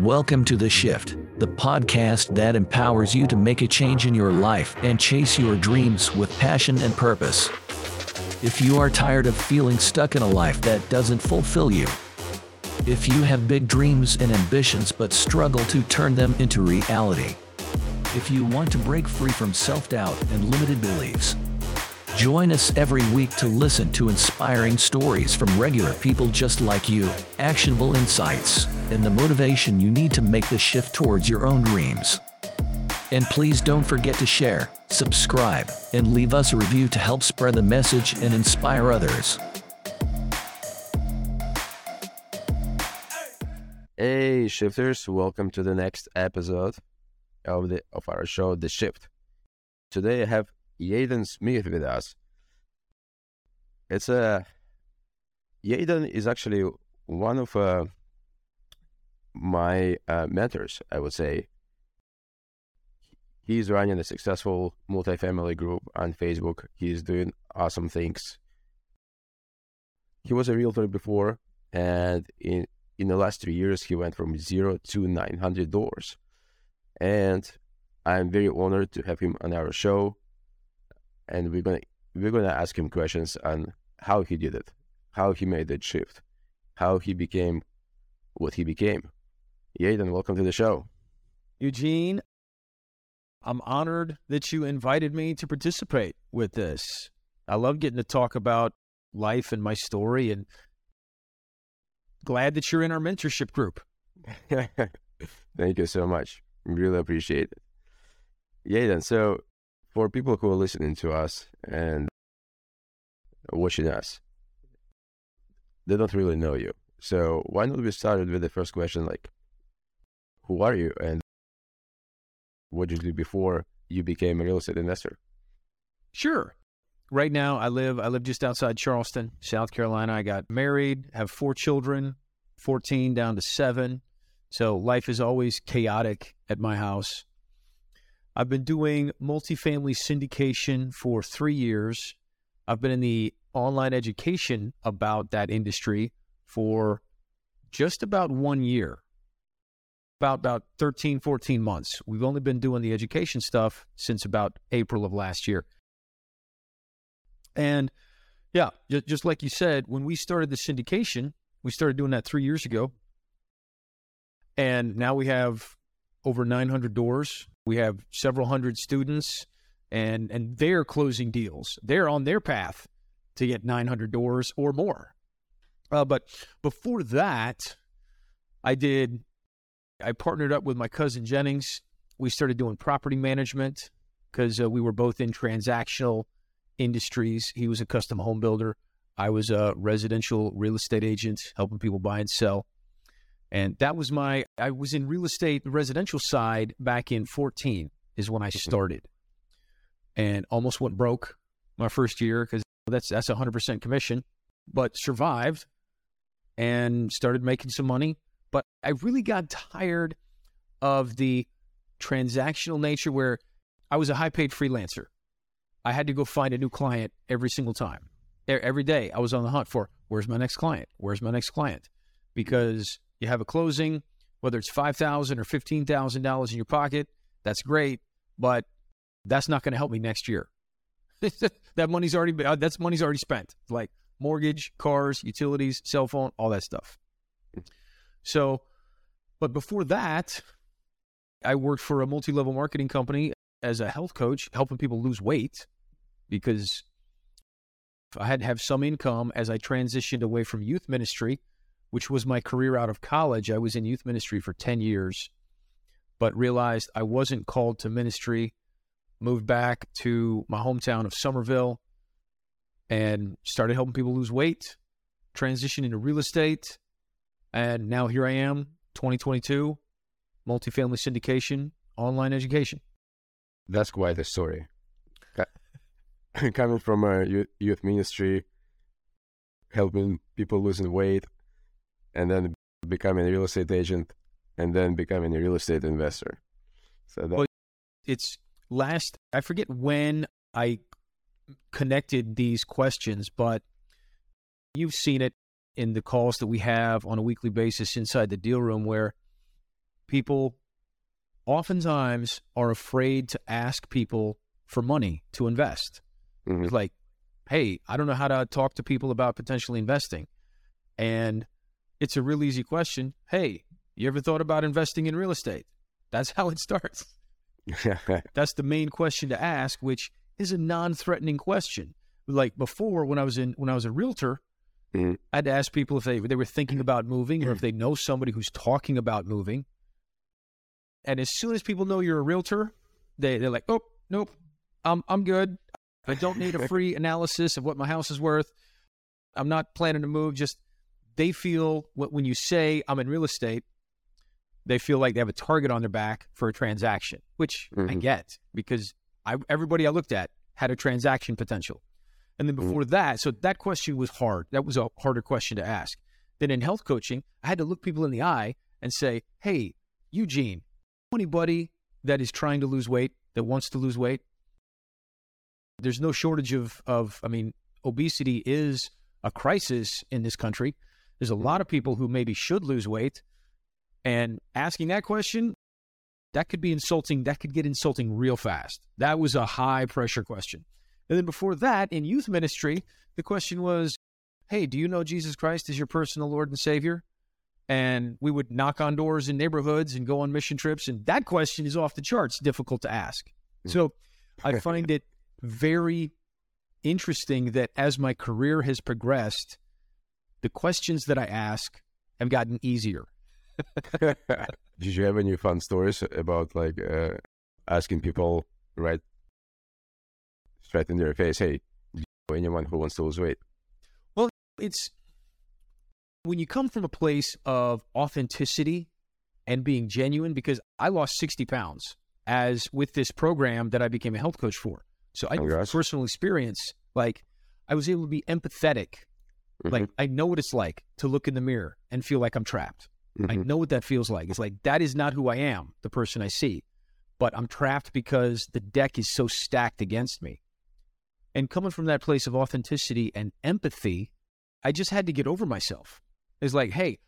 Welcome to The Shift, the podcast that empowers you to make a change in your life and chase your dreams with passion and purpose. If you are tired of feeling stuck in a life that doesn't fulfill you, if you have big dreams and ambitions but struggle to turn them into reality, if you want to break free from self-doubt and limited beliefs, join us every week to listen to inspiring stories from regular people just like you, actionable insights, and the motivation you need to make the shift towards your own dreams. And please don't forget to share, subscribe, and leave us a review to help spread the message and inspire others. Hey Shifters, welcome to the next episode of our show, The Shift. Today I have Yeadon Smith with us. Yeadon is actually one of my mentors, I would say. He's running a successful multifamily group on Facebook. He's doing awesome things. He was a realtor before, and in the last 3 years, he went from zero to 900 doors. And I'm very honored to have him on our show. And we're gonna ask him questions on how he did it, how he made that shift, how he became what he became. Yeadon, welcome to the show. Eugene, I'm honored that you invited me to participate with this. I love getting to talk about life and my story, and glad that you're in our mentorship group. Thank you so much. Really appreciate it. Yeadon, so for people who are listening to us and watching us, they don't really know you. So why not we started with the first question, like, who are you and what did you do before you became a real estate investor? Sure. Right now I live just outside Charleston, South Carolina. I got married, have 4 children, 14 down to 7. So life is always chaotic at my house. I've been doing multifamily syndication for 3 years. I've been in the online education about that industry for just about 1 year, about 13, 14 months. We've only been doing the education stuff since about April of last year. And yeah, just like you said, when we started the syndication, we started doing that 3 years ago. And now we have over 900 doors. We have several hundred students, and they're closing deals. They're on their path to get 900 doors or more. But before that, I partnered up with my cousin Jennings. We started doing property management because we were both in transactional industries. He was a custom home builder. I was a residential real estate agent helping people buy and sell. And that was I was in real estate, the residential side back in 14 is when I started, and almost went broke my first year because that's 100% commission, but survived and started making some money. But I really got tired of the transactional nature where I was a high paid freelancer. I had to go find a new client every single time. Every day I was on the hunt for where's my next client? Because you have a closing, whether it's $5,000 or $15,000 in your pocket, that's great, but that's not going to help me next year. That money's already spent, like mortgage, cars, utilities, cell phone, all that stuff. So, but before that, I worked for a multi-level marketing company as a health coach, helping people lose weight, because I had to have some income as I transitioned away from youth ministry, which was my career out of college. I was in youth ministry for 10 years, but realized I wasn't called to ministry, moved back to my hometown of Somerville, and started helping people lose weight, transitioned into real estate, and now here I am, 2022, multifamily syndication, online education. That's quite a story. Coming from a youth ministry, helping people losing weight, and then becoming a real estate agent, and then becoming a real estate investor. So that I forget when I connected these questions, but you've seen it in the calls that we have on a weekly basis inside the deal room, where people oftentimes are afraid to ask people for money to invest. Mm-hmm. It's like, hey, I don't know how to talk to people about potentially investing. And it's a real easy question. Hey, you ever thought about investing in real estate? That's how it starts. That's the main question to ask, which is a non-threatening question. Like before, when I was a realtor, mm-hmm. I had to ask people if they were thinking about moving or if they know somebody who's talking about moving. And as soon as people know you're a realtor, they're like, oh, nope, I'm good. I don't need a free analysis of what my house is worth. I'm not planning to move. Just they feel when you say I'm in real estate, they feel like they have a target on their back for a transaction, which mm-hmm. I get because everybody I looked at had a transaction potential. And then before mm-hmm. that, so that question was hard. That was a harder question to ask. Then in health coaching, I had to look people in the eye and say, hey, Eugene, anybody that is trying to lose weight, that wants to lose weight, there's no shortage of obesity is a crisis in this country. There's a lot of people who maybe should lose weight. And asking that question, that could be insulting. That could get insulting real fast. That was a high pressure question. And then before that, in youth ministry, the question was, hey, do you know Jesus Christ as your personal Lord and Savior? And we would knock on doors in neighborhoods and go on mission trips. And that question is off the charts, difficult to ask. So I find it very interesting that as my career has progressed, the questions that I ask have gotten easier. Did you have any fun stories about asking people right in their face, hey, do you know anyone who wants to lose weight? Well, it's when you come from a place of authenticity and being genuine, because I lost 60 pounds with this program that I became a health coach for. So I did personal experience, I was able to be empathetic. Mm-hmm. I know what it's like to look in the mirror and feel like I'm trapped. Mm-hmm. I know what that feels like. It's like, that is not who I am, the person I see. But I'm trapped because the deck is so stacked against me. And coming from that place of authenticity and empathy, I just had to get over myself. It's like, hey,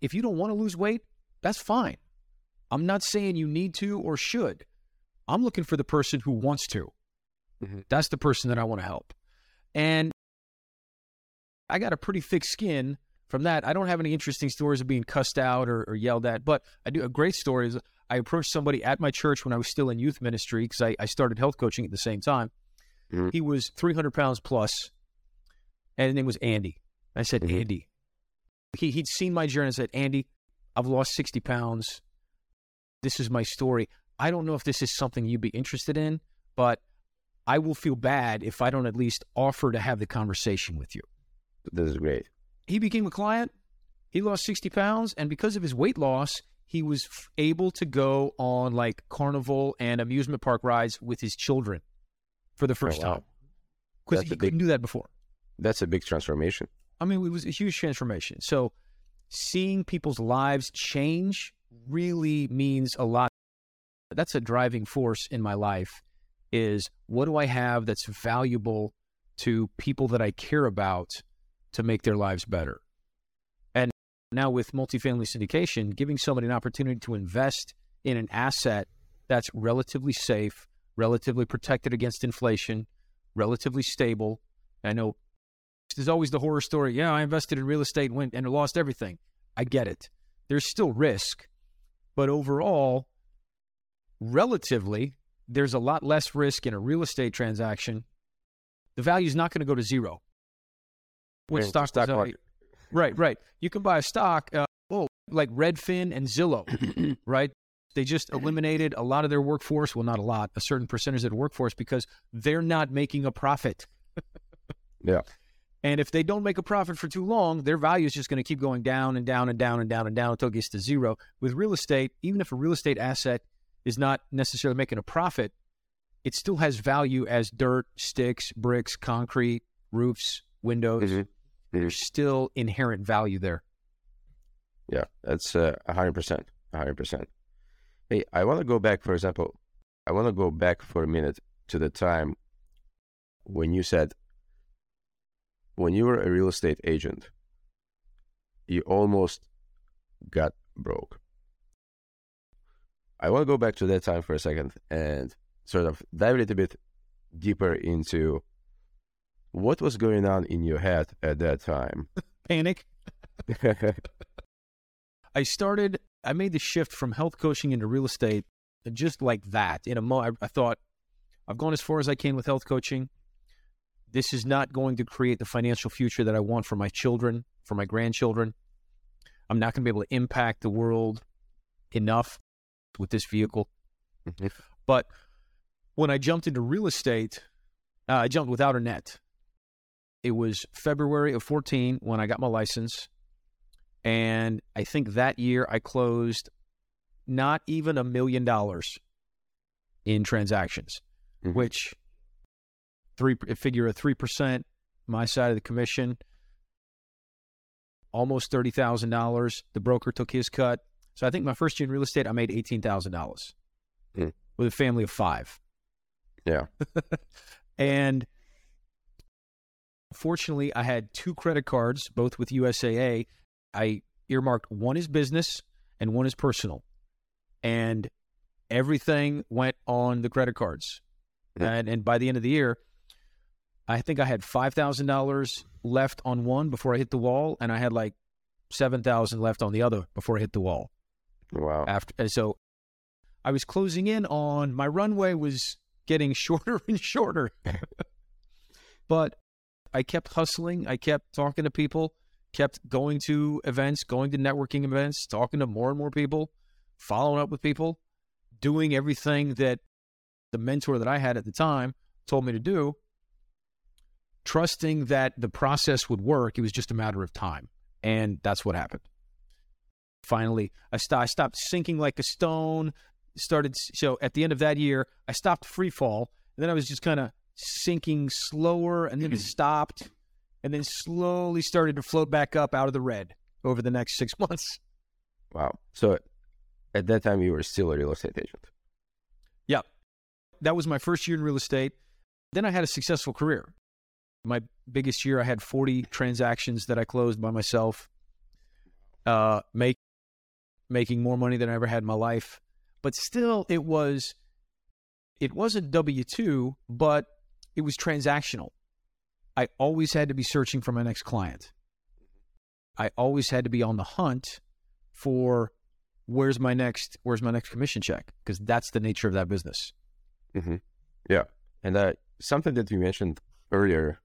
if you don't want to lose weight, that's fine. I'm not saying you need to or should. I'm looking for the person who wants to. Mm-hmm. That's the person that I want to help. And I got a pretty thick skin from that. I don't have any interesting stories of being cussed out or yelled at, but I do. A great story is I approached somebody at my church when I was still in youth ministry because I started health coaching at the same time. Mm-hmm. He was 300 pounds plus, and his name was Andy. I said, mm-hmm. Andy. He'd seen my journey and said, Andy, I've lost 60 pounds. This is my story. I don't know if this is something you'd be interested in, but I will feel bad if I don't at least offer to have the conversation with you. This is great. He became a client. He lost 60 pounds, and because of his weight loss, he was able to go on carnival and amusement park rides with his children for the first time. Because he couldn't do that before. That's a big transformation. I mean, it was a huge transformation. So seeing people's lives change really means a lot. That's a driving force in my life is what do I have that's valuable to people that I care about to make their lives better? And now with multifamily syndication, giving somebody an opportunity to invest in an asset that's relatively safe, relatively protected against inflation, relatively stable. I know there's always the horror story. Yeah, I invested in real estate and went and lost everything. I get it. There's still risk, but overall, relatively, there's a lot less risk in a real estate transaction. The value is not going to go to zero. When stock market. Right. You can buy a stock, like Redfin and Zillow, right? They just eliminated a lot of their workforce. Well, not a lot, a certain percentage of the workforce because they're not making a profit. Yeah. And if they don't make a profit for too long, their value is just going to keep going down and down and down and down and down until it gets to zero. With real estate, even if a real estate asset is not necessarily making a profit, it still has value as dirt, sticks, bricks, concrete, roofs, windows. Mm-hmm. Mm-hmm. There's still inherent value there. Yeah, that's 100%. 100%. Hey, I want to go back, for a minute to the time when you said, when you were a real estate agent, you almost got broke. I want to go back to that time for a second and sort of dive a little bit deeper into what was going on in your head at that time. Panic. I made the shift from health coaching into real estate just like that. In a moment, I thought, I've gone as far as I can with health coaching. This is not going to create the financial future that I want for my children, for my grandchildren. I'm not going to be able to impact the world enough with this vehicle. Mm-hmm. But when I jumped into real estate, I jumped without a net. It was February of 14 when I got my license. And I think that year I closed not even $1 million in transactions, mm-hmm. which a figure of 3%, my side of the commission, almost $30,000. The broker took his cut. So I think my first year in real estate, I made $18,000 with a family of 5. Yeah. And fortunately, I had 2 credit cards, both with USAA. I earmarked one is business and one is personal. And everything went on the credit cards. Yeah. And by the end of the year, I think I had $5,000 left on one before I hit the wall, and I had like $7,000 left on the other before I hit the wall. Wow. And so I was closing in on, my runway was getting shorter and shorter. But I kept hustling. I kept talking to people, kept going to events, going to networking events, talking to more and more people, following up with people, doing everything that the mentor that I had at the time told me to do, trusting that the process would work. It was just a matter of time. And that's what happened. Finally, I stopped sinking like a stone. So at the end of that year, I stopped free fall. And then I was just kind of sinking slower, and then it stopped, and then slowly started to float back up out of the red over the next 6 months. Wow. So at that time, you were still a real estate agent. Yeah. That was my first year in real estate. Then I had a successful career. My biggest year, I had 40 transactions that I closed by myself, making more money than I ever had in my life. But still, it wasn't W-2, but it was transactional. I always had to be searching for my next client. I always had to be on the hunt for where's my next commission check, because that's the nature of that business. Mm-hmm. Yeah. And something that you mentioned earlier,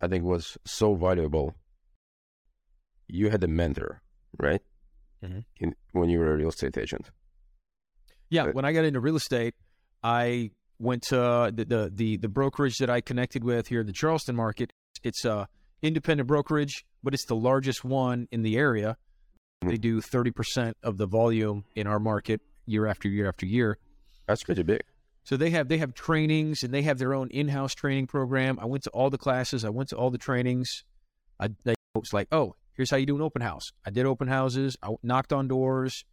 I think was so valuable. You had a mentor, right? Mm-hmm. When you were a real estate agent. Yeah. When I got into real estate, I went to the brokerage that I connected with here in the Charleston market. It's a independent brokerage, but it's the largest one in the area. They do 30% of the volume in our market year after year after year. That's pretty big. So they have trainings, and they have their own in-house training program. I went to all the classes. I went to all the trainings. It was like, oh, here's how you do an open house. I did open houses. I knocked on doors.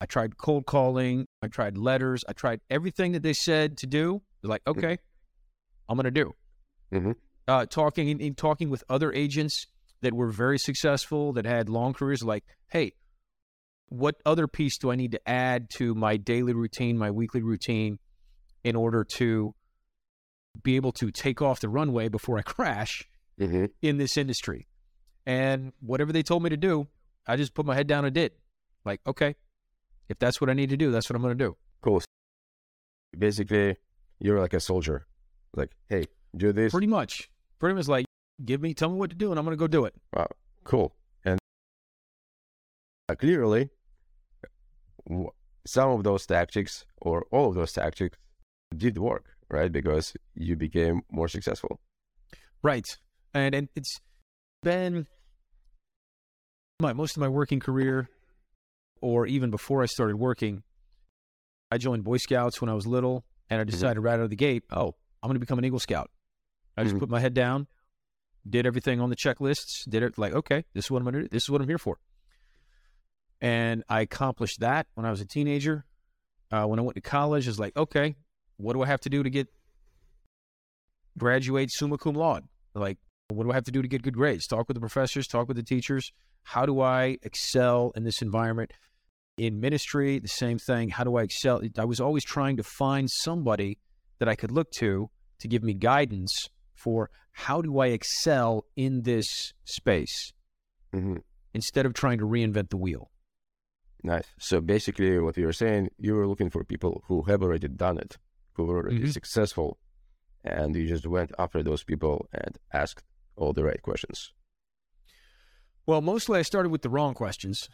I tried cold calling. I tried letters. I tried everything that they said to do. They're like, okay, I'm going to do. Mm-hmm. Talking with other agents that were very successful, that had long careers, like, hey, what other piece do I need to add to my daily routine, my weekly routine, in order to be able to take off the runway before I crash mm-hmm. in this industry? And whatever they told me to do, I just put my head down and did. Like, okay, if that's what I need to do, that's what I'm going to do. Cool. Basically, you're like a soldier. Like, hey, do this. Pretty much like, tell me what to do, and I'm going to go do it. Wow. Cool. And clearly, some of those tactics, or all of those tactics, did work, right? Because you became more successful. Right. And it's been most of my working career, or even before I started working. I joined Boy Scouts when I was little, and I decided mm-hmm. right out of the gate, oh, I'm going to become an Eagle Scout. I just mm-hmm. put my head down, did everything on the checklists, did it like, okay, this is what I'm going to do. This is what I'm here for. And I accomplished that when I was a teenager. When I went to college, I was like, okay, what do I have to do to graduate summa cum laude? Like, what do I have to do to get good grades? Talk with the professors, talk with the teachers. How do I excel in this environment? In ministry, the same thing. How do I excel? I was always trying to find somebody that I could look to give me guidance for how do I excel in this space instead of trying to reinvent the wheel. Nice. So basically what you were saying, you were looking for people who have already done it, who were already successful, and you just went after those people and asked all the right questions. Well, mostly I started with the wrong questions.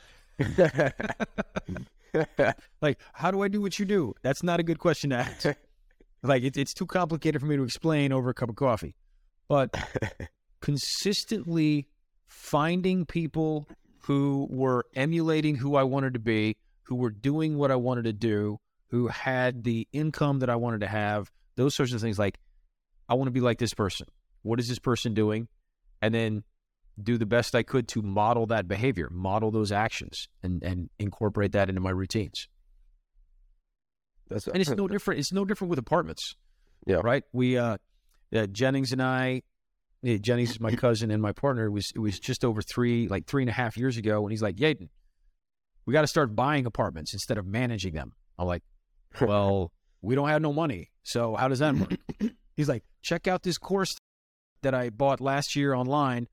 Like, how do I do what you do? That's not a good question to ask. Like, it's too complicated for me to explain over a cup of coffee. But consistently finding people who were emulating who I wanted to be, who were doing what I wanted to do, who had the income that I wanted to have, those sorts of things. Like, I want to be like this person. What is this person doing? And then do the best I could to model that behavior, model those actions, and incorporate that into my routines. And it's no different. It's no different with apartments. Yeah. Right. We, Jennings and I, Jennings is my cousin and my partner. It was just over 3.5 years ago when he's like, Yeadon, we got to start buying apartments instead of managing them. I'm like, well, we don't have no money. So how does that work? He's like, check out this course that I bought last year online.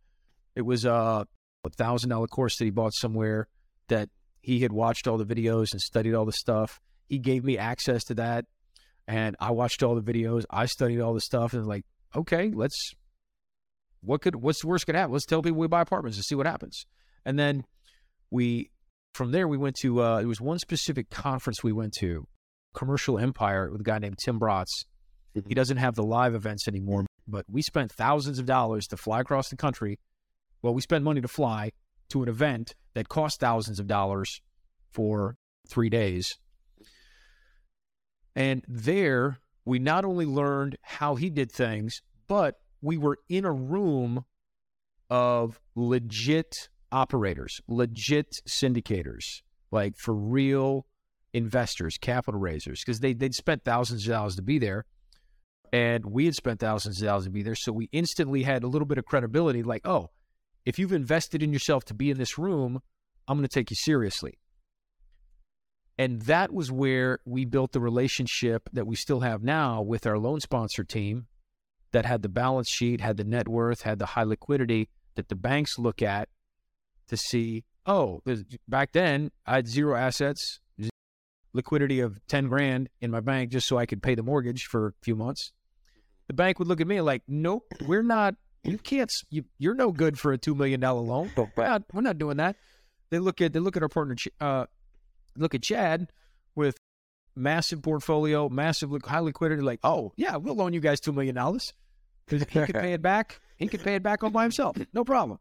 It was a $1,000 course that he bought somewhere that he had watched all the videos and studied all the stuff. He gave me access to that, and I watched all the videos. I studied all the stuff, and like, okay, what's the worst could happen? Let's tell people we buy apartments and see what happens. And then from there we went to it was one specific conference we went to, Commercial Empire, with a guy named Tim Bratz. He doesn't have the live events anymore, but we spent thousands of dollars to fly across the country. Well, we spent money to fly to an event that cost thousands of dollars for 3 days. And there, we not only learned how he did things, but we were in a room of legit operators, legit syndicators, like for real investors, capital raisers, because they'd spent thousands of dollars to be there. And we had spent thousands of dollars to be there. So we instantly had a little bit of credibility, like, oh, if you've invested in yourself to be in this room, I'm going to take you seriously. And that was where we built the relationship that we still have now with our loan sponsor team that had the balance sheet, had the net worth, had the high liquidity that the banks look at to see, oh, back then I had zero assets, liquidity of 10 grand in my bank just so I could pay the mortgage for a few months. The bank would look at me like, nope, we're not. You can't. You're no good for a $2 million loan. We're not doing that. They look at our partner. Look at Chad with massive portfolio, massive high liquidity. Like, oh yeah, we'll loan you guys $2 million. He could pay it back. He could pay it back all by himself. No problem.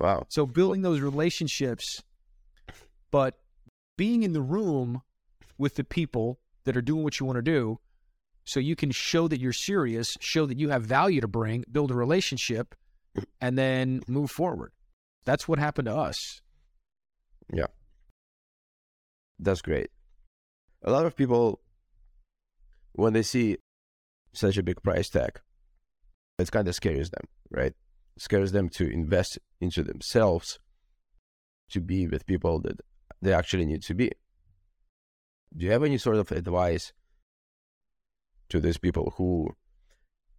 Wow. So building those relationships, but being in the room with the people that are doing what you want to do. So you can show that you're serious, show that you have value to bring, build a relationship, and then move forward. That's what happened to us. Yeah. That's great. A lot of people, when they see such a big price tag, it kind of scares them, right? It scares them to invest into themselves, to be with people that they actually need to be. Do you have any sort of advice to these people who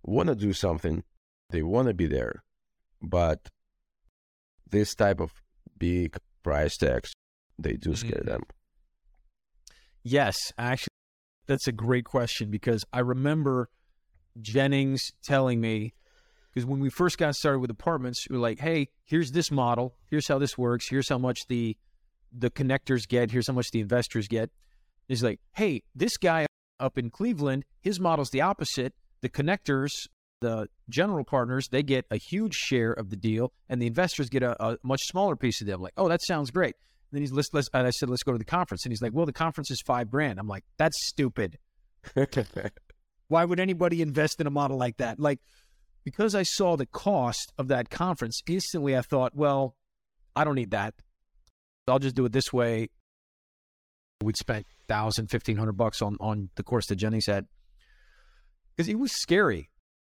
want to do something, they want to be there, but this type of big price tags, they do scare them? Yes, actually, that's a great question, because I remember Jennings telling me, because when we first got started with apartments, we were like, hey, here's this model, here's how this works, here's how much the connectors get, here's how much the investors get. He's like, hey, this guy up in Cleveland, his model's the opposite. The connectors, the general partners, they get a huge share of the deal, and the investors get a much smaller piece of them. Like, oh, that sounds great. And then and I said, let's go to the conference. And he's like, well, the conference is $5 grand. I'm like, that's stupid. Why would anybody invest in a model like that? Like, because I saw the cost of that conference, instantly I thought, well, I don't need that. I'll just do it this way. We'd spent $1,500 on the course that Jennings had, because it was scary.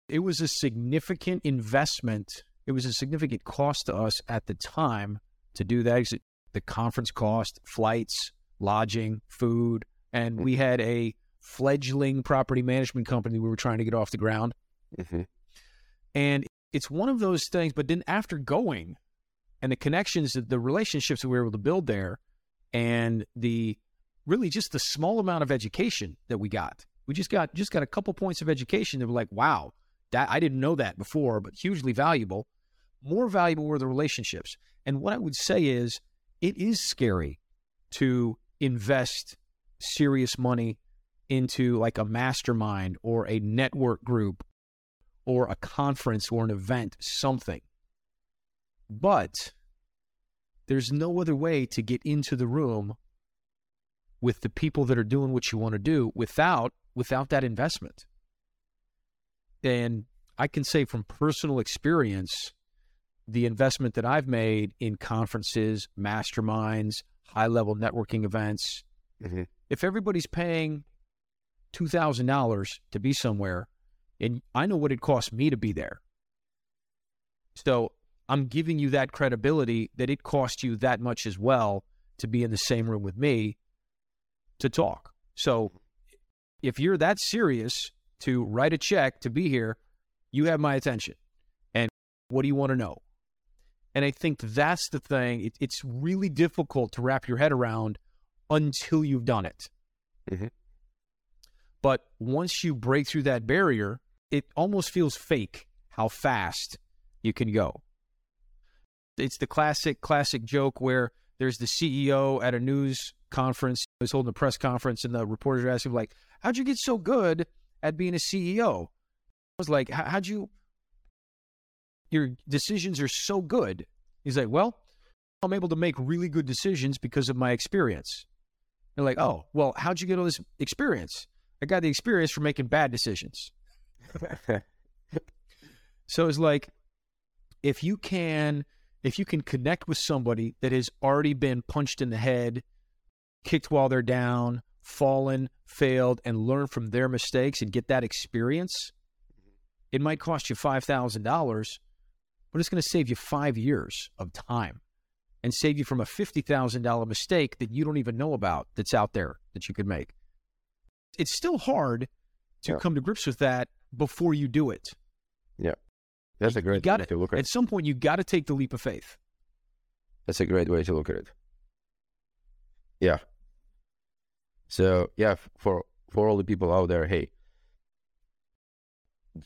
It was a significant investment. It was a significant cost to us at the time to do that. the conference cost, flights, lodging, food. And we had a fledgling property management company we were trying to get off the ground. Mm-hmm. And it's one of those things, but then after going and the connections, the relationships that we were able to build there, and the really just the small amount of education that we got. We just got a couple points of education that were like, wow, that I didn't know that before, but hugely valuable. More valuable were the relationships. And what I would say is it is scary to invest serious money into like a mastermind or a network group or a conference or an event, something. But there's no other way to get into the room with the people that are doing what you want to do without that investment. And I can say from personal experience, the investment that I've made in conferences, masterminds, high-level networking events, mm-hmm. if everybody's paying $2,000 to be somewhere, and I know what it costs me to be there. So I'm giving you that credibility that it cost you that much as well to be in the same room with me to talk. So if you're that serious to write a check to be here, you have my attention. And what do you want to know? And I think that's the thing. It's really difficult to wrap your head around until you've done it. Mm-hmm. But once you break through that barrier, it almost feels fake how fast you can go. It's the classic joke where there's the CEO at a news conference, he's holding a press conference, and the reporters are asking him, like, how'd you get so good at being a CEO? I was like, your decisions are so good. He's like, well, I'm able to make really good decisions because of my experience. They're like, oh, well, how'd you get all this experience? I got the experience for making bad decisions. So it's like, if you can connect with somebody that has already been punched in the head, kicked while they're down, fallen, failed, and learn from their mistakes and get that experience, it might cost you $5,000, but it's going to save you 5 years of time and save you from a $50,000 mistake that you don't even know about that's out there that you could make. It's still hard to come to grips with that before you do it. Yeah. That's a great way to look at it. At some point, you got to take the leap of faith. That's a great way to look at it. Yeah. So, yeah, for all the people out there, hey,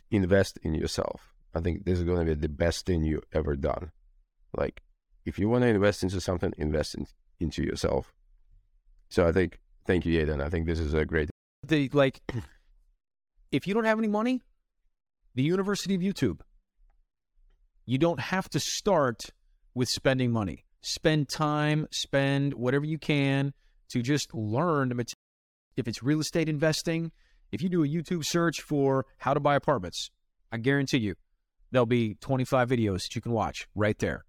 invest in yourself. I think this is going to be the best thing you ever done. Like, if you want to invest into something, invest into yourself. So I think, thank you, Yeadon. I think this is a great... if you don't have any money, the University of YouTube. You don't have to start with spending money. Spend time, spend whatever you can to just learn the material. If it's real estate investing, if you do a YouTube search for how to buy apartments, I guarantee you there'll be 25 videos that you can watch right there.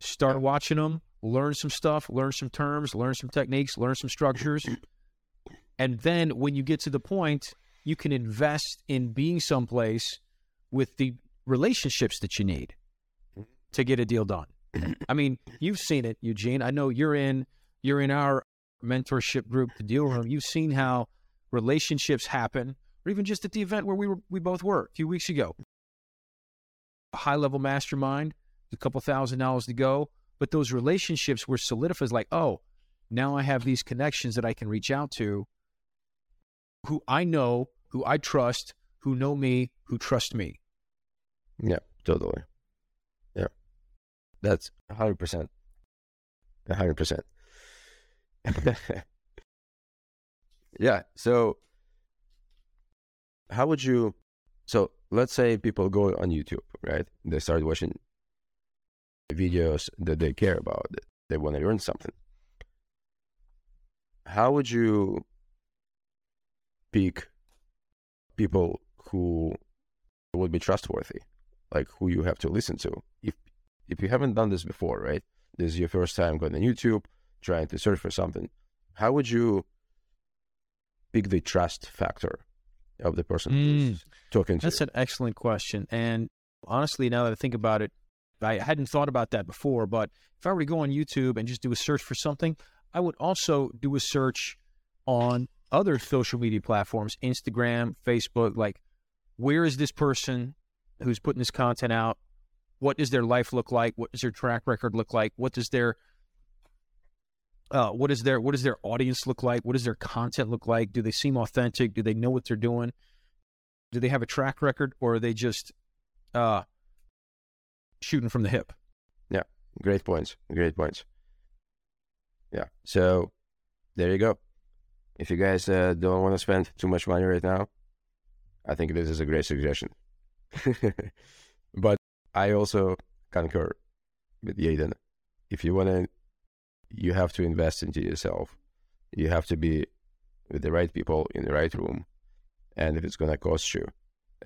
Start watching them, learn some stuff, learn some terms, learn some techniques, learn some structures. And then when you get to the point, you can invest in being someplace with the relationships that you need to get a deal done. I mean, you've seen it, Eugene. I know you're in our mentorship group, the deal room. You've seen how relationships happen, or even just at the event where we both were a few weeks ago. A high-level mastermind, a couple $1,000s to go, but those relationships were solidified. Like, oh, now I have these connections that I can reach out to, who I know, who I trust, who know me, who trust me. Yeah, totally. Yeah. That's 100%. 100%. Yeah. So how would you, so let's say people go on YouTube, right? They start watching videos that they care about, that they want to learn something. How would you pick people who would be trustworthy? Like, who you have to listen to. If you haven't done this before, right? This is your first time going on YouTube, trying to search for something. How would you pick the trust factor of the person who's talking to you? That's an excellent question. And honestly, now that I think about it, I hadn't thought about that before, but if I were to go on YouTube and just do a search for something, I would also do a search on other social media platforms, Instagram, Facebook, like, where is this person who's putting this content out? What does their life look like? What does their track record look like? What does their what does their audience look like? What does their content look like? Do they seem authentic? Do they know what they're doing? Do they have a track record, or are they just shooting from the hip? Yeah, great points. Great points. Yeah, so there you go. If you guys don't want to spend too much money right now, I think this is a great suggestion. But I also concur with Yeadon. If you want to, you have to invest into yourself. You have to be with the right people in the right room. And if it's going to cost you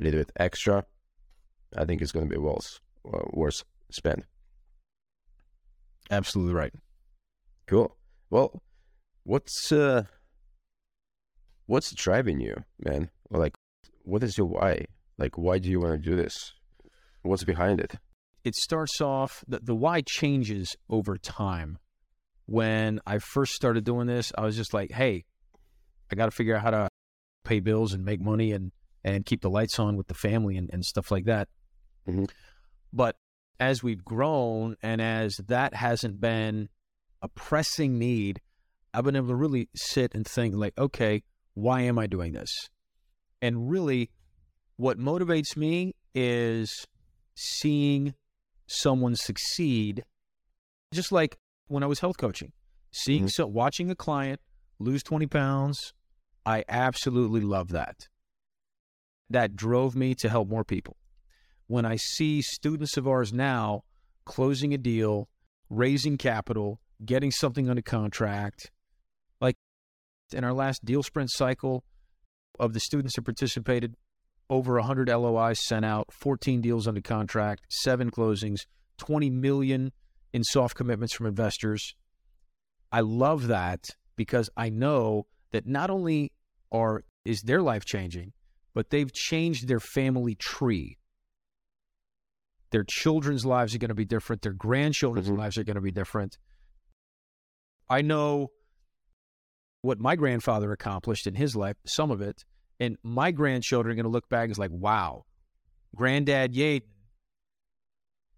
a little bit extra, I think it's going to be worth spend. Absolutely right. Cool. Well, what's driving you, man? Like, what is your why? Like, why do you want to do this? What's behind it? It starts off, the why changes over time. When I first started doing this, I was just like, hey, I got to figure out how to pay bills and make money and keep the lights on with the family and stuff like that. Mm-hmm. But as we've grown and as that hasn't been a pressing need, I've been able to really sit and think like, okay, why am I doing this? And really what motivates me is seeing someone succeed. Just like when I was health coaching, seeing, mm-hmm. Watching a client lose 20 pounds, I absolutely love that. That drove me to help more people. When I see students of ours now closing a deal, raising capital, getting something under contract, like in our last deal sprint cycle, of the students who participated, over 100 LOIs sent out, 14 deals under contract, 7 closings, $20 million in soft commitments from investors. I love that because I know that not only is their life changing, but they've changed their family tree. Their children's lives are going to be different. Their grandchildren's mm-hmm. lives are going to be different. I know what my grandfather accomplished in his life, some of it, and my grandchildren are going to look back and be like, wow, Granddad Yeadon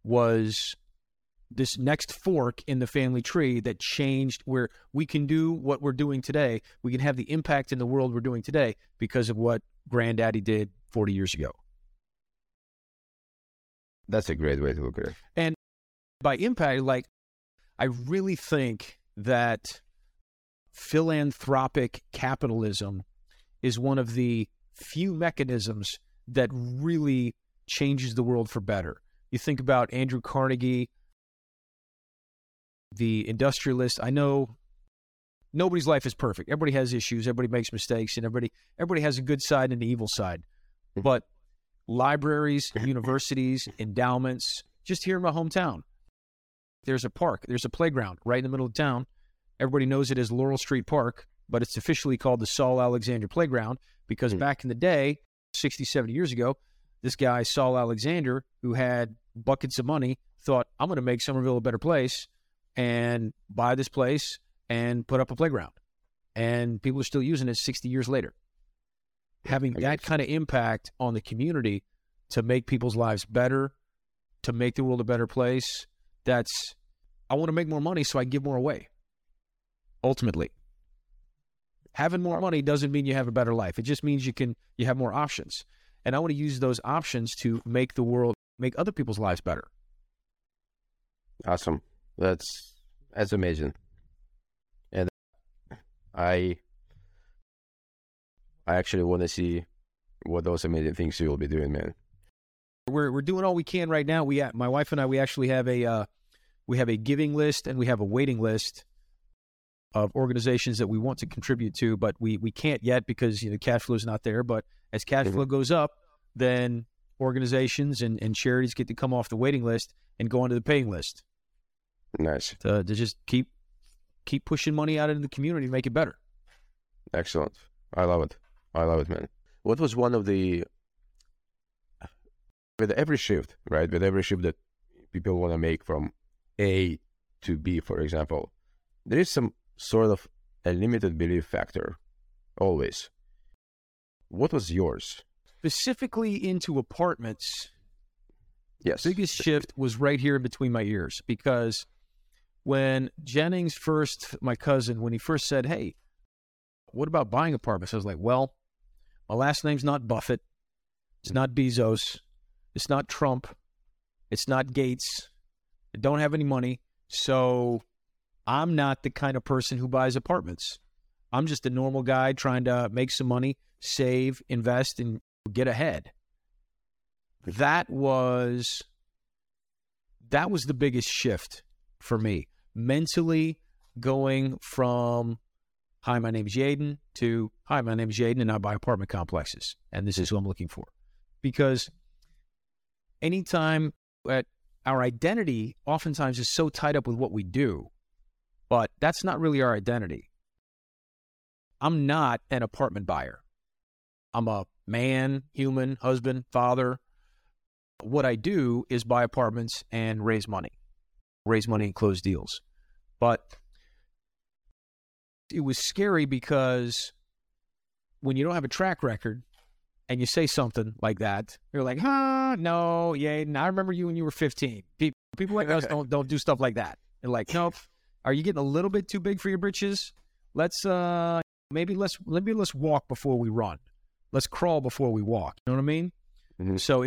was this next fork in the family tree that changed where we can do what we're doing today. We can have the impact in the world we're doing today because of what Granddaddy did 40 years ago. That's a great way to look at it. And by impact, like, I really think that philanthropic capitalism is one of the few mechanisms that really changes the world for better. You think about Andrew Carnegie, the industrialist. I know nobody's life is perfect. Everybody has issues. Everybody makes mistakes, and everybody has a good side and an evil side. But libraries, universities, endowments, just here in my hometown, there's a park, there's a playground right in the middle of town. Everybody knows it as Laurel Street Park, but it's officially called the Saul Alexander Playground because back in the day, 60, 70 years ago, this guy, Saul Alexander, who had buckets of money, thought, I'm going to make Somerville a better place and buy this place and put up a playground. And people are still using it 60 years later. Having that kind of impact on the community to make people's lives better, to make the world a better place, that's, I want to make more money so I give more away. Ultimately, having more money doesn't mean you have a better life. It just means you have more options. And I want to use those options to make the world, make other people's lives better. Awesome. That's amazing. And I actually want to see what those amazing things you will be doing, man. We're doing all we can right now. My wife and I, we actually have a giving list and we have a waiting list of organizations that we want to contribute to, but we can't yet because cash flow is not there. But as cash flow goes up, then organizations and charities get to come off the waiting list and go onto the paying list. Nice. To just keep pushing money out into the community to make it better. Excellent. I love it. I love it, man. What was one of the, with every shift, right? With every shift that people want to make from A to B, for example, there is some sort of a limited belief factor, always. What was yours? Specifically into apartments, yes. The biggest shift was right here in between my ears, because when Jennings first, my cousin, when he first said, hey, what about buying apartments? I was like, well, my last name's not Buffett. It's not Bezos. It's not Trump. It's not Gates. I don't have any money. So I'm not the kind of person who buys apartments. I'm just a normal guy trying to make some money, save, invest, and get ahead. That was the biggest shift for me. Mentally going from, hi, my name's Yeadon, to, hi, my name's Yeadon, and I buy apartment complexes, and this is who I'm looking for. Because anytime that our identity oftentimes is so tied up with what we do, but that's not really our identity. I'm not an apartment buyer. I'm a man, human, husband, father. What I do is buy apartments and raise money and close deals. But it was scary, because when you don't have a track record and you say something like that, you're like, no, Yeadon, I remember you when you were 15. People like us don't do stuff like that. They're like, nope. Are you getting a little bit too big for your britches? Let's walk before we run. Let's crawl before we walk. You know what I mean? Mm-hmm. So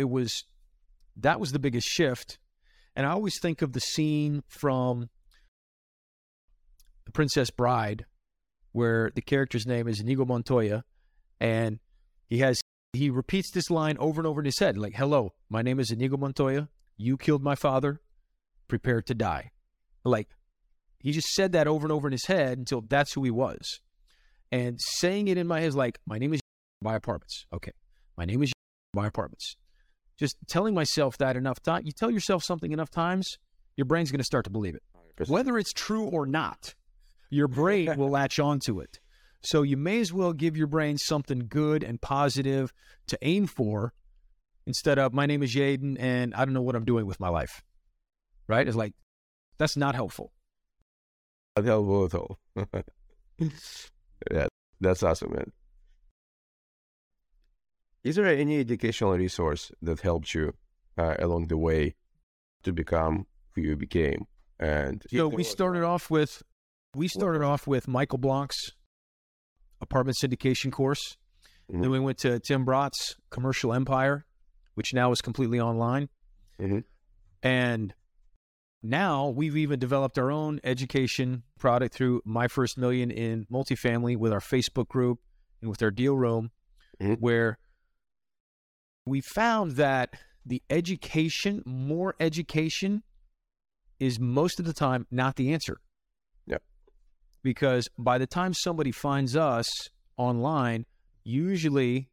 that was the biggest shift. And I always think of the scene from The Princess Bride, where the character's name is Inigo Montoya, and he repeats this line over and over in his head, like, hello, my name is Inigo Montoya. You killed my father. Prepare to die. Like, he just said that over and over in his head until that's who he was. And saying it in my head is like, my name is buy apartments. Okay. My name is buy apartments. Just telling myself that enough time. You tell yourself something enough times, your brain's going to start to believe it. 100%. Whether it's true or not, your brain will latch onto it. So you may as well give your brain something good and positive to aim for, instead of, my name is Yeadon and I don't know what I'm doing with my life. Right? It's like, that's not helpful. Not helpful at all. Yeah, that's awesome, man. Is there any educational resource that helped you along the way to become who you became? And so we started off with Michael Blanc's apartment syndication course. Mm-hmm. Then we went to Tim Bratz Commercial Empire, which now is completely online. Mm-hmm. And now we've even developed our own education product through My First Million in Multifamily, with our Facebook group and with our deal room, mm-hmm. where we found that the education, more education, is most of the time not the answer. Yep. Because by the time somebody finds us online, usually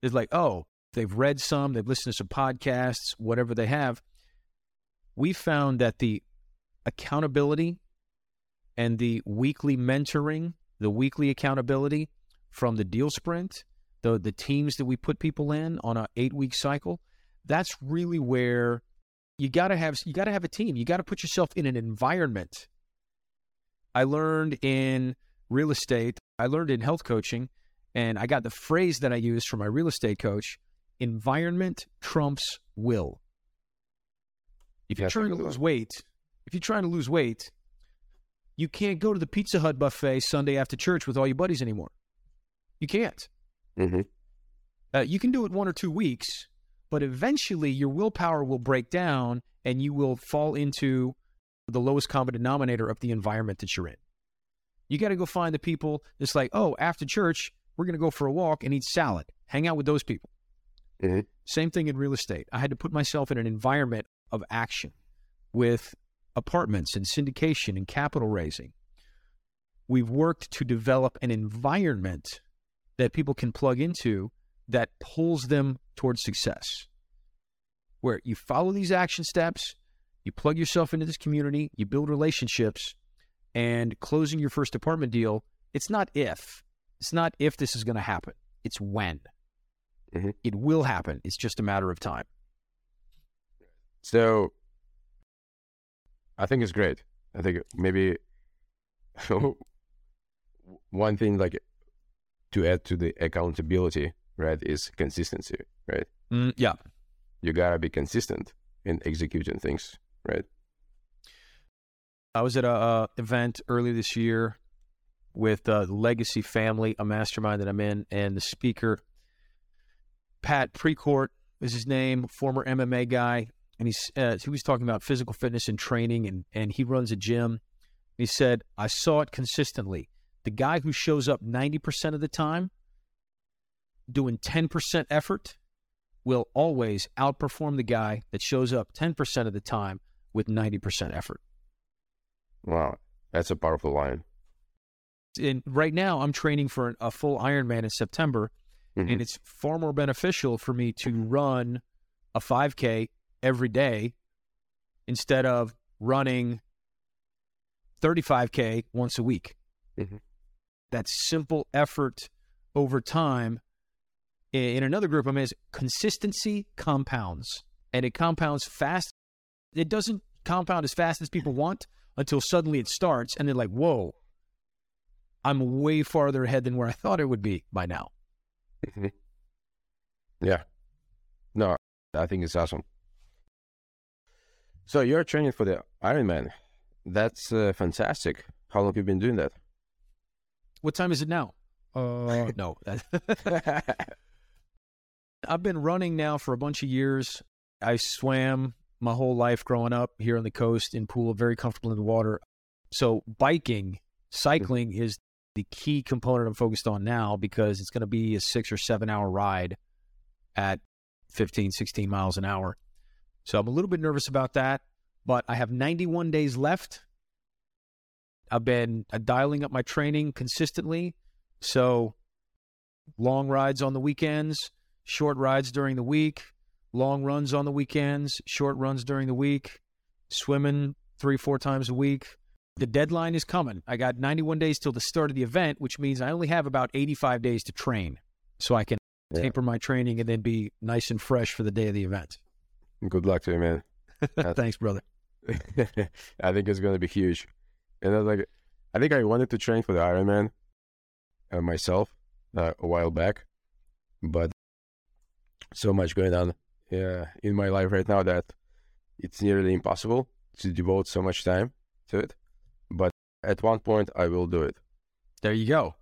it's like, oh, they've read some, they've listened to some podcasts, whatever they have. We found that the accountability and the weekly mentoring, the weekly accountability from the deal sprint, the teams that we put people in on an 8-week cycle, that's really where you got to have a team. You got to put yourself in an environment. I learned in real estate, I learned in health coaching, and I got the phrase that I used from my real estate coach: environment trumps will. If you're trying to lose weight, you can't go to the Pizza Hut buffet Sunday after church with all your buddies anymore. You can't. Mm-hmm. You can do it 1 or 2 weeks, but eventually your willpower will break down and you will fall into the lowest common denominator of the environment that you're in. You got to go find the people that's like, oh, after church, we're going to go for a walk and eat salad. Hang out with those people. Mm-hmm. Same thing in real estate. I had to put myself in an environment of action with apartments and syndication and capital raising. We've worked to develop an environment that people can plug into that pulls them towards success, where you follow these action steps, you plug yourself into this community, you build relationships, and closing your first apartment deal, it's not if this is going to happen, it's when. Mm-hmm. It will happen. It's just a matter of time. So I think it's great. I think maybe one thing like to add to the accountability, right, is consistency, right? Yeah. You gotta be consistent in executing things, right? I was at a event earlier this year with Legacy Family, a mastermind that I'm in, and the speaker, Pat Precourt is his name, former MMA guy, and he was talking about physical fitness and training, and he runs a gym. He said, I saw it consistently. The guy who shows up 90% of the time doing 10% effort will always outperform the guy that shows up 10% of the time with 90% effort. Wow, that's a powerful line. And right now I'm training for a full Ironman in September, mm-hmm. and it's far more beneficial for me to run a 5K every day instead of running 35K once a week. Mm-hmm. That simple effort over time. In another group I'm in is consistency compounds, and it compounds fast. It doesn't compound as fast as people want until suddenly it starts, and they're like, whoa, I'm way farther ahead than where I thought it would be by now. Mm-hmm. Yeah. No, I think it's awesome. So you're training for the Ironman. That's fantastic. How long have you been doing that? What time is it now? No. I've been running now for a bunch of years. I swam my whole life growing up here on the coast in pool, very comfortable in the water. So cycling is the key component I'm focused on now, because it's going to be a 6 or 7 hour ride at 15, 16 miles an hour. So I'm a little bit nervous about that, but I have 91 days left. I've been dialing up my training consistently. So long rides on the weekends, short rides during the week, long runs on the weekends, short runs during the week, swimming 3-4 times a week. The deadline is coming. I got 91 days till the start of the event, which means I only have about 85 days to train, so I can taper my training and then be nice and fresh for the day of the event. Good luck to you, man. Thanks, brother. I think it's going to be huge. And I think I wanted to train for the Ironman myself a while back, but so much going on in my life right now that it's nearly impossible to devote so much time to it. But at one point, I will do it. There you go.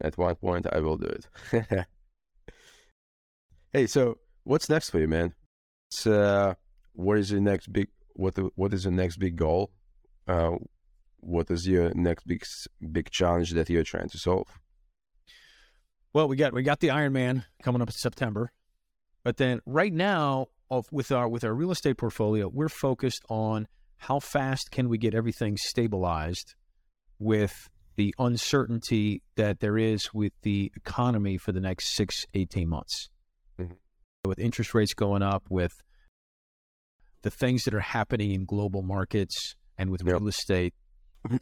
At one point, I will do it. Hey, so what's next for you, man? What is your next big goal? What is your next big challenge that you're trying to solve? Well, we got the Ironman coming up in September, but then right now with our real estate portfolio, we're focused on how fast can we get everything stabilized with the uncertainty that there is with the economy for the next 6-18 months. Mm-hmm. With interest rates going up, with the things that are happening in global markets and with real estate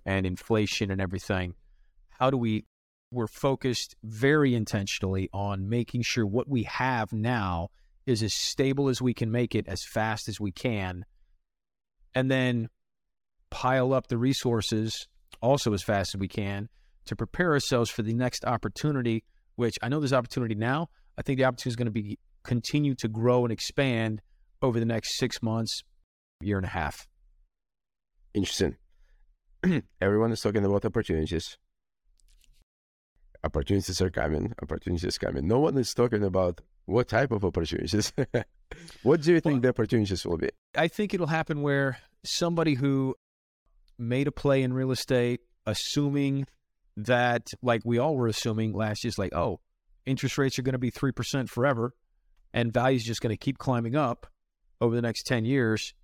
and inflation and everything, we're focused very intentionally on making sure what we have now is as stable as we can make it, as fast as we can, and then pile up the resources also as fast as we can to prepare ourselves for the next opportunity, which I know there's opportunity now. I think the opportunity is going to continue to grow and expand over the next 6 months, year and a half. Interesting. Everyone is talking about opportunities. Opportunities are coming. No one is talking about what type of opportunities. What do you think the opportunities will be? I think it'll happen where somebody who made a play in real estate, assuming that, like we all were assuming last year, like, oh, interest rates are going to be 3% forever and value's just going to keep climbing up over the next 10 years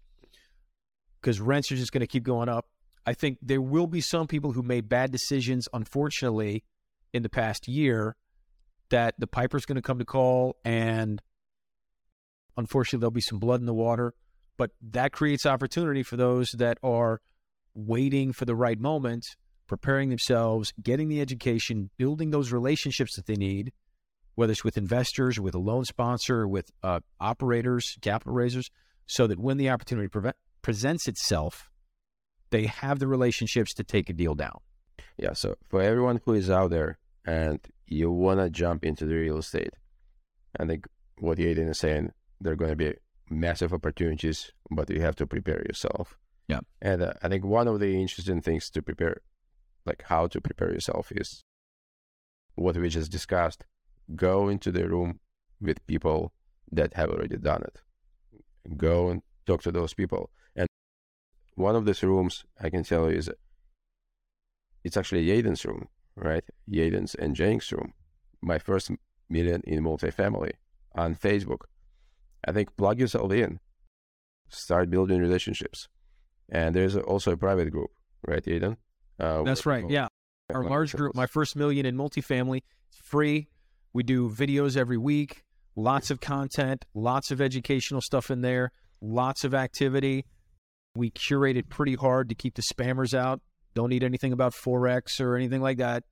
because rents are just going to keep going up. I think there will be some people who made bad decisions, unfortunately, in the past year, that the piper's going to come to call, and unfortunately there'll be some blood in the water, but that creates opportunity for those that are waiting for the right moment, preparing themselves, getting the education, building those relationships that they need, whether it's with investors, with a loan sponsor, with operators, capital raisers, so that when the opportunity presents itself, They have the relationships to take a deal down. Yeah. So for everyone who is out there and you want to jump into the real estate, I think what Yeadon is saying, there are going to be massive opportunities, but you have to prepare yourself. Yeah. And I think one of the interesting things to prepare, like how to prepare yourself, is what we just discussed. Go into the room with people that have already done it. Go and talk to those people. And one of these rooms, I can tell you, is it's actually Yeadon's room, right? Yeadon's and Jennings' room. My First Million in Multifamily on Facebook. I think plug yourself in. Start building relationships. And there's also a private group, right, Yeadon? That's right, yeah. Our large group, My First Million in Multifamily, it's free. We do videos every week, lots of content, lots of educational stuff in there, lots of activity. We curate it pretty hard to keep the spammers out. Don't need anything about Forex or anything like that.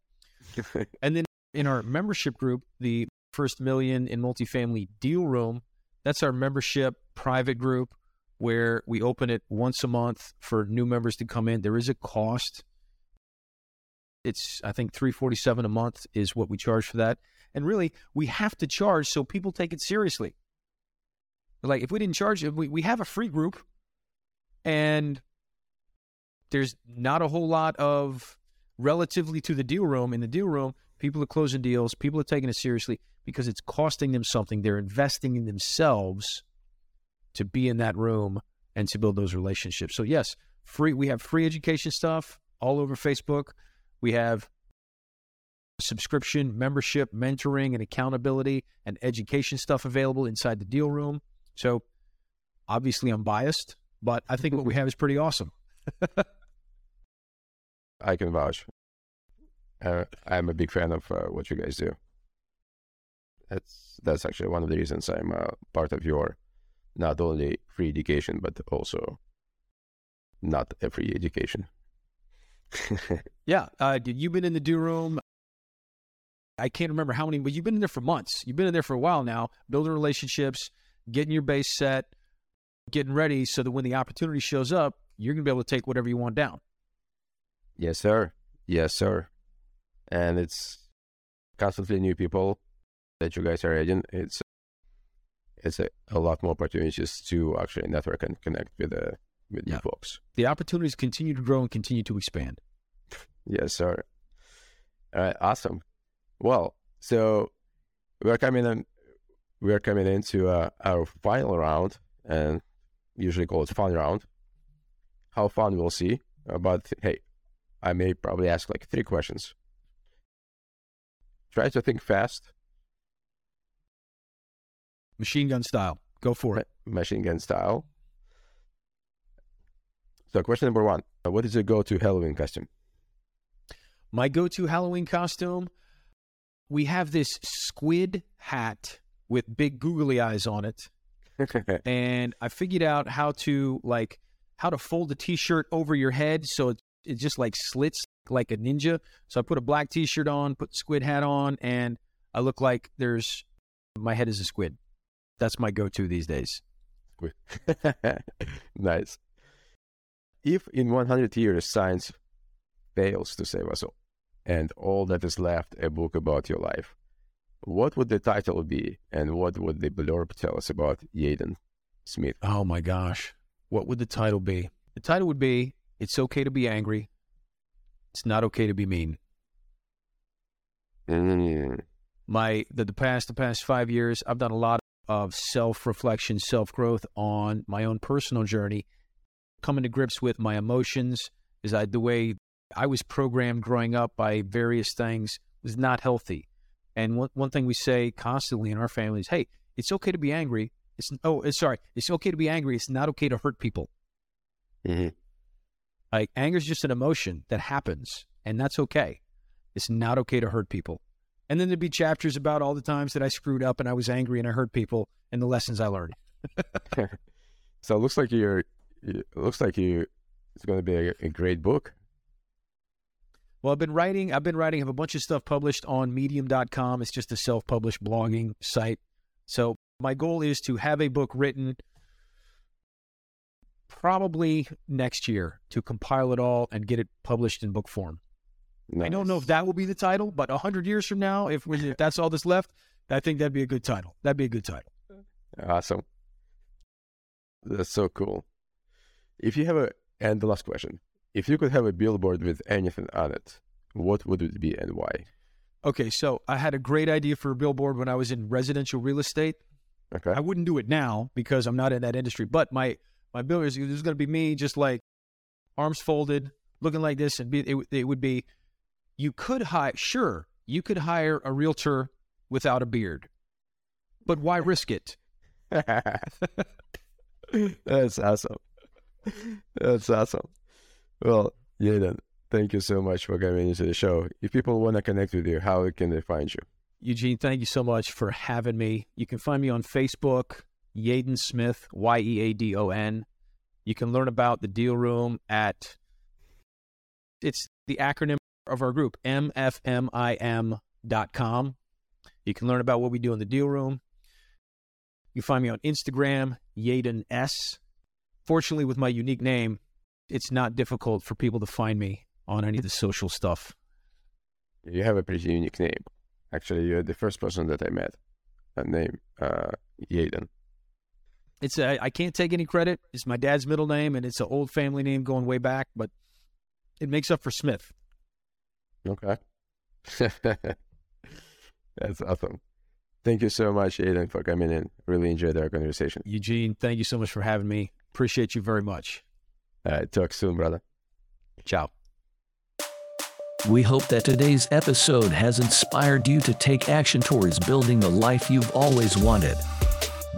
And then in our membership group, the First Million in Multifamily Deal Room, that's our membership private group where we open it once a month for new members to come in. There is a cost. It's, I think, $347 a month is what we charge for that. And really, we have to charge so people take it seriously. Like, if we didn't charge, we have a free group, and there's not a whole lot of, relatively to the deal room, in the deal room, people are closing deals, people are taking it seriously because it's costing them something. They're investing in themselves to be in that room and to build those relationships. So yes, free. We have free education stuff all over Facebook. We have subscription, membership, mentoring, and accountability and education stuff available inside the deal room. So obviously I'm biased, but I think what we have is pretty awesome. I can vouch. I'm a big fan of what you guys do. That's actually one of the reasons I'm part of your not only free education, but also not a free education. Yeah. You've been in the deal room. I can't remember how many, but you've been in there for months. You've been in there for a while now, building relationships, getting your base set, getting ready so that when the opportunity shows up, you're going to be able to take whatever you want down. Yes, sir. Yes, sir. And it's constantly new people that you guys are adding. It's a lot more opportunities to actually network and connect with new folks. The opportunities continue to grow and continue to expand. Yes, sir. All right. Awesome. Well, so we're coming into our final round, and usually call it fun round. How fun, we'll see. But hey, I may probably ask like 3 questions. Try to think fast. Machine gun style. Go for it. Machine gun style. So question number 1, what is your go-to Halloween costume? My go-to Halloween costume? We have this squid hat with big googly eyes on it. And I figured out how to fold the t-shirt over your head so it just like slits like a ninja. So I put a black t-shirt on, put squid hat on, and I look like my head is a squid. That's my go-to these days. Nice. If in 100 years science fails to save us all, and all that is left, a book about your life, what would the title be, and what would the blurb tell us about Yeadon Smith? Oh my gosh. What would the title be? The title would be, It's Okay to Be Angry. It's Not Okay to Be Mean. The past 5 years, I've done a lot of self-reflection, self-growth on my own personal journey, coming to grips with my emotions, the way I was programmed growing up by various things was not healthy. And one thing we say constantly in our family is, hey, it's okay to be angry. It's okay to be angry. It's not okay to hurt people. Mm-hmm. Like, anger is just an emotion that happens, and that's okay. It's not okay to hurt people. And then there'd be chapters about all the times that I screwed up and I was angry and I hurt people and the lessons I learned. So it looks like it's going to be a great book. Well, I've been writing, I have a bunch of stuff published on medium.com. It's just a self-published blogging site. So my goal is to have a book written probably next year to compile it all and get it published in book form. Nice. I don't know if that will be the title, but 100 years from now, if that's all that's left, I think that'd be a good title. That'd be a good title. Awesome. That's so cool. If you have and the last question, if you could have a billboard with anything on it, what would it be and why? Okay, so I had a great idea for a billboard when I was in residential real estate. Okay. I wouldn't do it now because I'm not in that industry, but my billboard is going to be me just like arms folded, looking like this, and it would be, you could hire a realtor without a beard, but why risk it? That's awesome. That's awesome. Well, Yeadon, thank you so much for coming into the show. If people want to connect with you, how can they find you? Eugene, thank you so much for having me. You can find me on Facebook, Yeadon Smith, Yeadon. You can learn about the Deal Room at, it's the acronym of our group, mfmim.com. You can learn about what we do in the Deal Room. You can find me on Instagram, Yeadon S. Fortunately, with my unique name, it's not difficult for people to find me on any of the social stuff. You have a pretty unique name. Actually, you're the first person that I met. A name, Yeadon. It's I can't take any credit. It's my dad's middle name, and it's an old family name going way back, but it makes up for Smith. Okay. That's awesome. Thank you so much, Yeadon, for coming in. Really enjoyed our conversation. Eugene, thank you so much for having me. Appreciate you very much. All right, talk soon, brother. Ciao. We hope that today's episode has inspired you to take action towards building the life you've always wanted.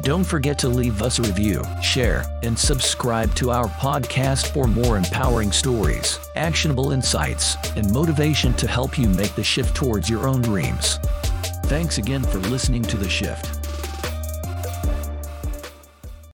Don't forget to leave us a review, share, and subscribe to our podcast for more empowering stories, actionable insights, and motivation to help you make the shift towards your own dreams. Thanks again for listening to The Shift.